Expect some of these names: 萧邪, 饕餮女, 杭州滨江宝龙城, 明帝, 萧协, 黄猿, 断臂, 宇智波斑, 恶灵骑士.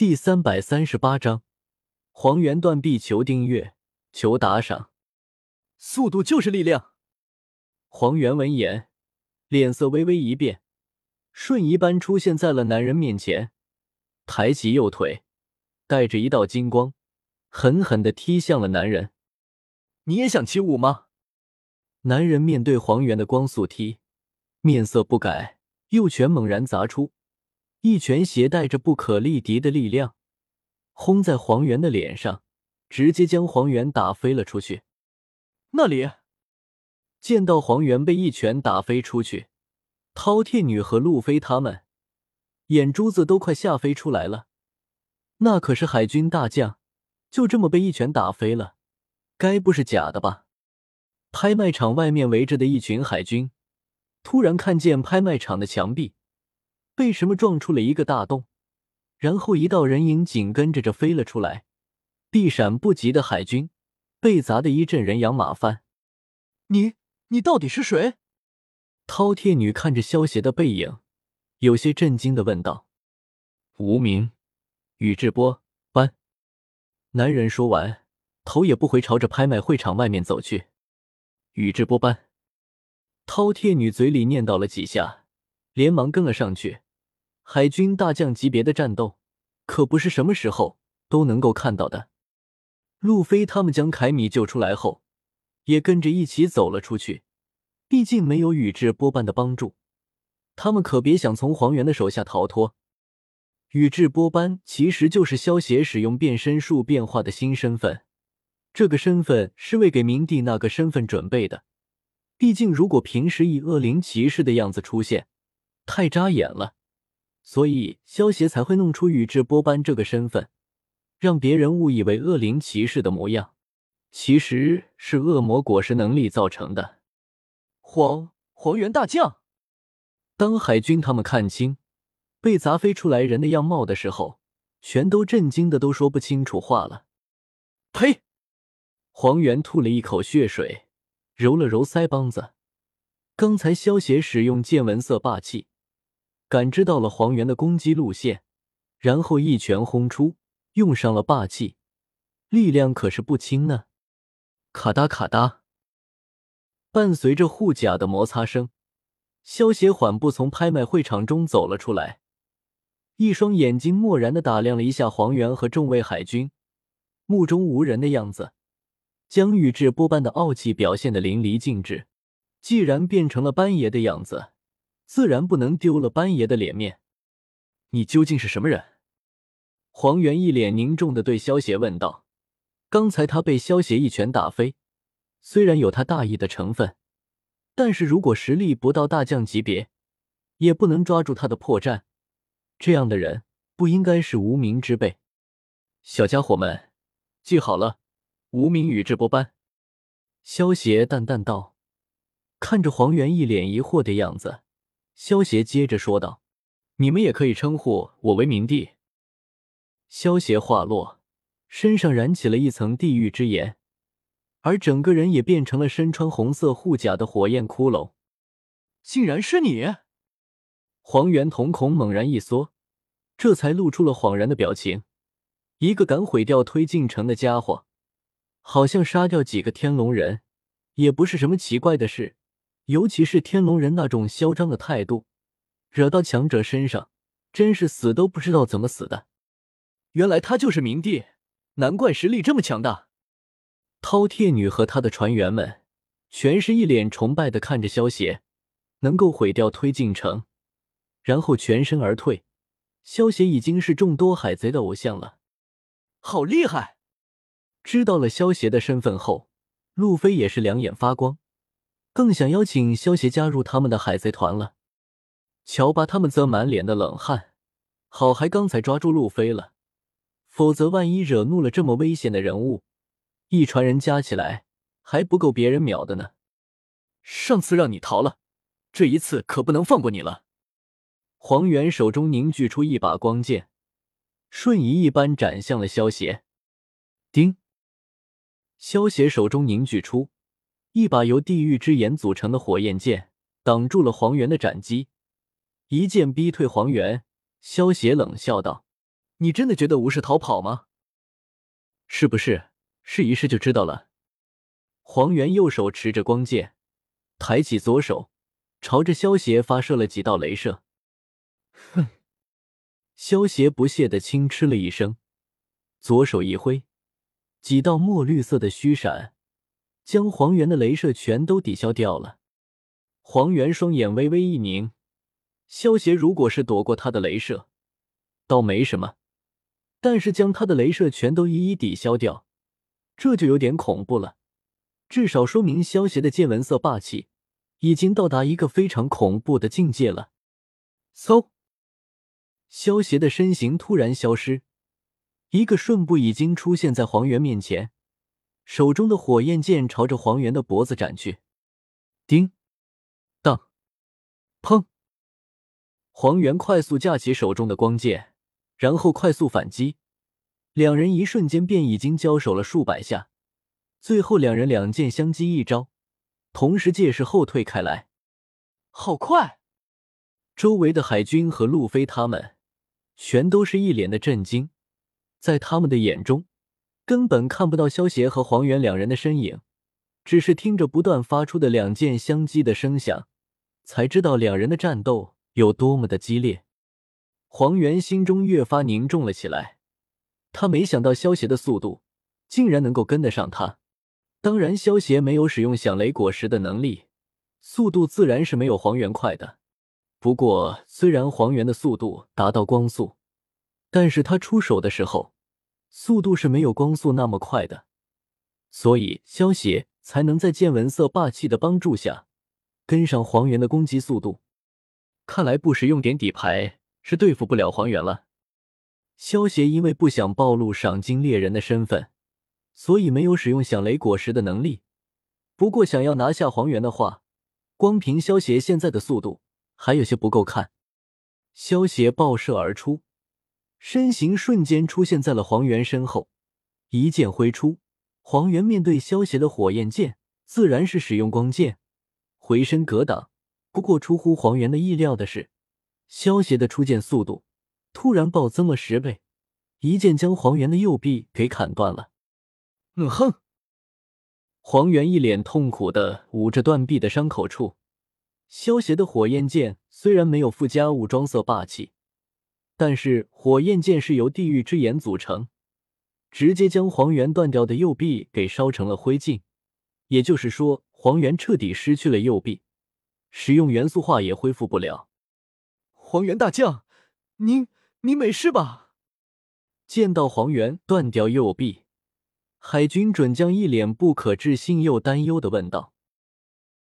第338章黄猿断臂。求订阅，求打赏，速度就是力量。黄猿闻言，脸色微微一变，瞬移般出现在了男人面前，抬起右腿，带着一道金光，狠狠地踢向了男人。你也想起舞吗？男人面对黄猿的光速踢，面色不改，右拳猛然砸出。一拳携带着不可力敌的力量，轰在黄猿的脸上，直接将黄猿打飞了出去。那里，见到黄猿被一拳打飞出去，饕餮女和路飞他们眼珠子都快吓飞出来了。那可是海军大将，就这么被一拳打飞了，该不是假的吧？拍卖场外面围着的一群海军，突然看见拍卖场的墙壁被什么撞出了一个大洞，然后一道人影紧跟着飞了出来，避闪不及的海军被砸得一阵人仰马翻。你到底是谁？饕餮女看着萧邪的背影，有些震惊地问道。无名，宇智波斑。男人说完，头也不回朝着拍卖会场外面走去。宇智波斑。饕餮女嘴里念叨了几下，连忙跟了上去。海军大将级别的战斗，可不是什么时候都能够看到的。路飞他们将凯米救出来后，也跟着一起走了出去。毕竟没有宇智波斑的帮助，他们可别想从黄猿的手下逃脱。宇智波斑其实就是萧协使用变身术变化的新身份，这个身份是为给明帝那个身份准备的。毕竟如果平时以恶灵骑士的样子出现，太扎眼了，所以萧协才会弄出宇智波斑这个身份，让别人误以为恶灵骑士的模样，其实是恶魔果实能力造成的。黄猿大将。当海军他们看清被砸飞出来人的样貌的时候，全都震惊的都说不清楚话了。呸！黄猿吐了一口血水，揉了揉腮帮子。刚才萧协使用见闻色霸气，感知到了黄猿的攻击路线，然后一拳轰出，用上了霸气，力量可是不轻呢。咔嗒咔嗒，伴随着护甲的摩擦声，萧协缓步从拍卖会场中走了出来，一双眼睛漠然地打量了一下黄猿和众位海军，目中无人的样子，将宇智波斑的傲气表现得淋漓尽致。既然变成了斑爷的样子，自然不能丢了斑爷的脸面。你究竟是什么人？黄猿一脸凝重地对萧协问道。刚才他被萧协一拳打飞，虽然有他大意的成分，但是如果实力不到大将级别，也不能抓住他的破绽。这样的人不应该是无名之辈。小家伙们，记好了，无名宇智波斑。萧协淡淡道。看着黄猿一脸疑惑的样子，萧协接着说道：“你们也可以称呼我为明帝。”萧协话落，身上燃起了一层地狱之炎，而整个人也变成了身穿红色护甲的火焰骷髅。竟然是你！黄猿瞳孔猛然一缩，这才露出了恍然的表情。一个敢毁掉推进城的家伙，好像杀掉几个天龙人，也不是什么奇怪的事。尤其是天龙人那种嚣张的态度，惹到强者身上，真是死都不知道怎么死的。原来他就是明帝，难怪实力这么强大。饕餮女和他的船员们全是一脸崇拜地看着萧协，能够毁掉推进城，然后全身而退。萧协已经是众多海贼的偶像了。好厉害！知道了萧协的身份后，路飞也是两眼发光。更想邀请萧协加入他们的海贼团了。乔巴他们则满脸的冷汗，好还刚才抓住路飞了，否则万一惹怒了这么危险的人物，一船人加起来还不够别人秒的呢。上次让你逃了，这一次可不能放过你了。黄猿手中凝聚出一把光剑，瞬移一般斩向了萧协。叮！萧协手中凝聚出一把由地狱之炎组成的火焰剑，挡住了黄猿的斩击，一剑逼退黄猿。萧协冷笑道：“你真的觉得无视逃跑吗？是不是？试一试就知道了。黄猿右手持着光剑，抬起左手，朝着萧协发射了几道雷射。哼！萧协不屑地轻嗤了一声，左手一挥，几道墨绿色的虚闪，将黄猿的雷射全都抵消掉了。黄猿双眼微微一凝，萧协如果是躲过他的雷射，倒没什么，但是将他的雷射全都一一抵消掉，这就有点恐怖了。至少说明萧协的见闻色霸气已经到达一个非常恐怖的境界了。嗖！萧协的身形突然消失，一个瞬步已经出现在黄猿面前，手中的火焰剑朝着黄猿的脖子斩去。叮当砰！黄猿快速架起手中的光剑，然后快速反击，两人一瞬间便已经交手了数百下，最后两人两剑相击一招，同时借势后退开来。好快！周围的海军和路飞他们全都是一脸的震惊，在他们的眼中根本看不到萧协和黄猿两人的身影，只是听着不断发出的两剑相击的声响，才知道两人的战斗有多么的激烈。黄猿心中越发凝重了起来，他没想到萧协的速度竟然能够跟得上他。当然萧协没有使用响雷果实的能力，速度自然是没有黄猿快的。不过虽然黄猿的速度达到光速，但是他出手的时候速度是没有光速那么快的，所以萧协才能在见闻色霸气的帮助下跟上黄猿的攻击速度。看来不使用点底牌是对付不了黄猿了。萧协因为不想暴露赏金猎人的身份，所以没有使用响雷果实的能力。不过想要拿下黄猿的话，光凭萧协现在的速度还有些不够看。萧协爆射而出，身形瞬间出现在了黄猿身后，一剑挥出，黄猿面对萧协的火焰剑，自然是使用光剑回身格挡。不过出乎黄猿的意料的是，萧协的出剑速度突然暴增了10倍，一剑将黄猿的右臂给砍断了。哼！黄猿一脸痛苦地捂着断臂的伤口处，萧协的火焰剑虽然没有附加武装色霸气，但是火焰剑是由地狱之眼组成，直接将黄猿断掉的右臂给烧成了灰烬。也就是说，黄猿彻底失去了右臂，使用元素化也恢复不了。黄猿大将，您没事吧？见到黄猿断掉右臂，海军准将一脸不可置信又担忧地问道。